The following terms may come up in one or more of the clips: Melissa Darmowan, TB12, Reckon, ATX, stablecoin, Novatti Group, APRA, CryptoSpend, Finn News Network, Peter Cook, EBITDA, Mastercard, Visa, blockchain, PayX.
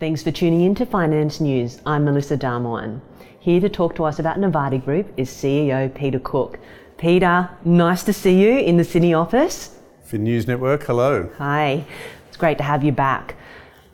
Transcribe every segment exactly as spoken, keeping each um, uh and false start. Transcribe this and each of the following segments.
Thanks for tuning in to Finance News. I'm Melissa Darmowan. Here to talk to us about Novatti Group is C E O Peter Cook. Peter, nice to see you in the Sydney office. Finn News Network, hello. Hi, it's great to have you back.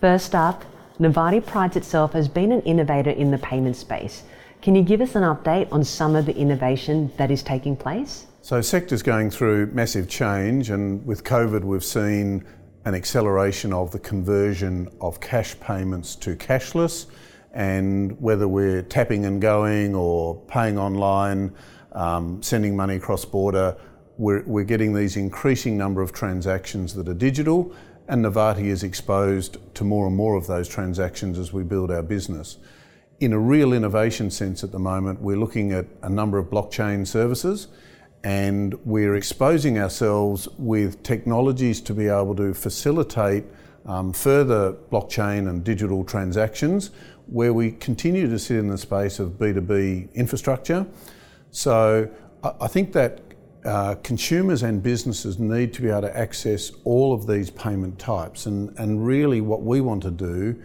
First up, Novatti prides itself as being an innovator in the payment space. Can you give us an update on some of the innovation that is taking place? So, sector's going through massive change, and with COVID we've seen an acceleration of the conversion of cash payments to cashless, and whether we're tapping and going or paying online, um, sending money across border, we're, we're getting these increasing number of transactions that are digital, and Novatti is exposed to more and more of those transactions as we build our business. In a real innovation sense at the moment, we're looking at a number of blockchain services, and we're exposing ourselves with technologies to be able to facilitate um, further blockchain and digital transactions where we continue to sit in the space of B two B infrastructure. So I think that uh, consumers and businesses need to be able to access all of these payment types, and, and really what we want to do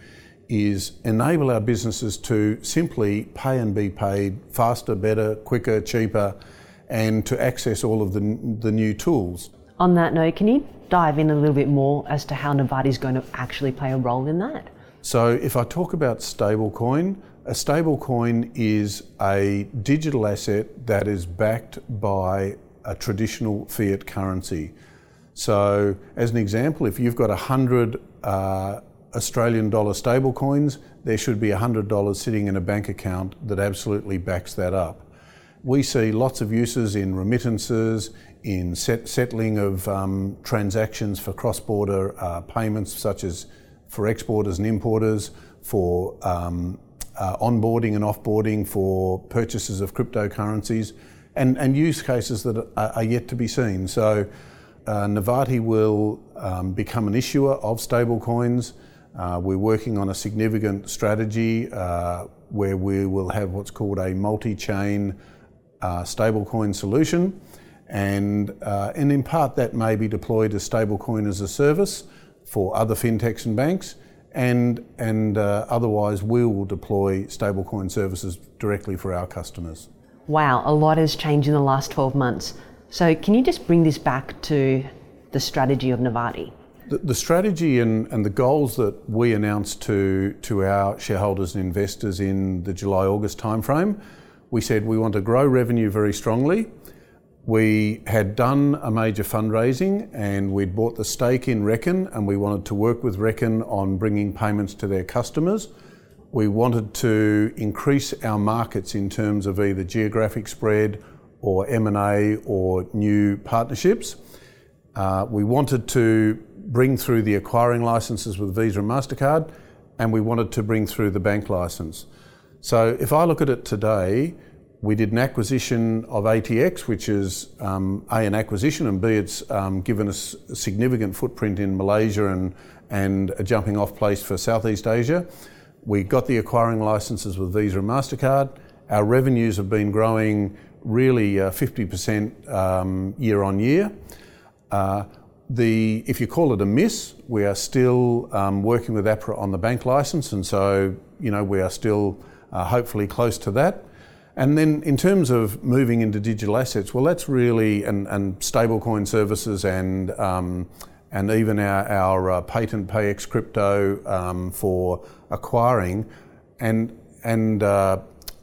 is enable our businesses to simply pay and be paid faster, better, quicker, cheaper, and to access all of the, the new tools. On that note, can you dive in a little bit more as to how Novatti is going to actually play a role in that? So if I talk about stablecoin, a stablecoin is a digital asset that is backed by a traditional fiat currency. So as an example, if you've got one hundred uh, Australian dollar stablecoins, there should be one hundred dollars sitting in a bank account that absolutely backs that up. We see lots of uses in remittances, in set settling of um, transactions for cross-border uh, payments, such as for exporters and importers, for um, uh, onboarding and offboarding, for purchases of cryptocurrencies, and, and use cases that are, are yet to be seen. So uh, Novatti will um, become an issuer of stablecoins. Uh, we're working on a significant strategy uh, where we will have what's called a multi-chain Uh, stablecoin solution, and uh, and in part that may be deployed as stablecoin as a service for other fintechs and banks, and and uh, otherwise we will deploy stablecoin services directly for our customers. Wow, a lot has changed in the last twelve months. So can you just bring this back to the strategy of Novatti? The, the strategy and, and the goals that we announced to to our shareholders and investors in the July-August timeframe. We said we want to grow revenue very strongly. We had done a major fundraising and we'd bought the stake in Reckon, and we wanted to work with Reckon on bringing payments to their customers. We wanted to increase our markets in terms of either geographic spread or M and A or new partnerships. Uh, we wanted to bring through the acquiring licenses with Visa and Mastercard, and we wanted to bring through the bank license. So if I look at it today, we did an acquisition of A T X, which is um, A, an acquisition, and B, it's um, given us a significant footprint in Malaysia and, and a jumping off place for Southeast Asia. We got the acquiring licenses with Visa and MasterCard. Our revenues have been growing really uh, fifty percent um, year on year. Uh, the, if you call it a miss, we are still um, working with APRA on the bank license, and so you know we are still Uh, hopefully close to that. And then in terms of moving into digital assets, well, that's really, and, and stablecoin services and um, and even our, our uh, patent PayX crypto um, for acquiring, and and uh,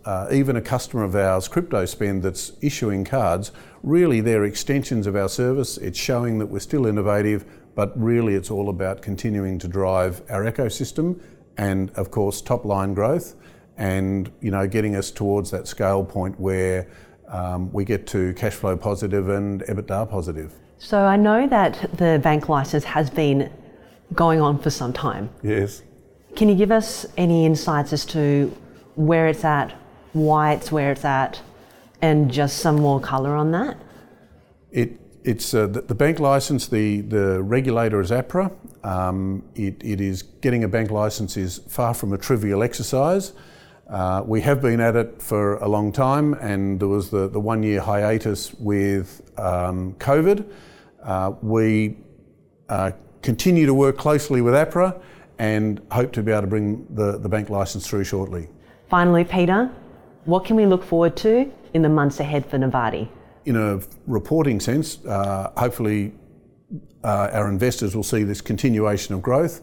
uh, even a customer of ours, CryptoSpend, that's issuing cards, really they're extensions of our service. It's showing that we're still innovative, but really it's all about continuing to drive our ecosystem and, of course, top line growth, and you know, getting us towards that scale point where um, we get to cash flow positive and EBITDA positive. So I know that the bank license has been going on for some time. Yes. Can you give us any insights as to where it's at, why it's where it's at, and just some more colour on that? It it's uh, the, the bank license. The the regulator is APRA. Um, it it is getting a bank license is far from a trivial exercise. Uh, we have been at it for a long time, and there was the, the one-year hiatus with um, COVID. Uh, we uh, continue to work closely with APRA, and hope to be able to bring the, the bank license through shortly. Finally, Peter, what can we look forward to in the months ahead for Novatti? In a reporting sense, uh, hopefully uh, our investors will see this continuation of growth,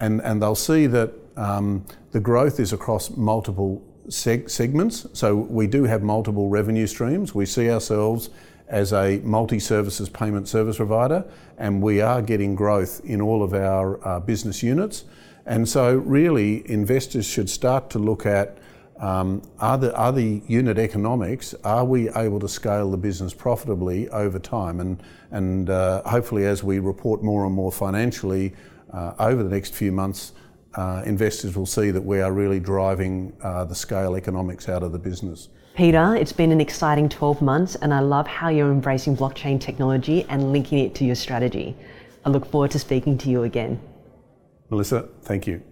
and, and they'll see that um, the growth is across multiple seg- segments. So we do have multiple revenue streams. We see ourselves as a multi-services payment service provider, and we are getting growth in all of our uh, business units. And so really investors should start to look at um, are, the, are the unit economics, are we able to scale the business profitably over time? And, and uh, hopefully as we report more and more financially uh, over the next few months, uh, investors will see that we are really driving uh, the scale economics out of the business. Peter, it's been an exciting twelve months, and I love how you're embracing blockchain technology and linking it to your strategy. I look forward to speaking to you again. Melissa, thank you.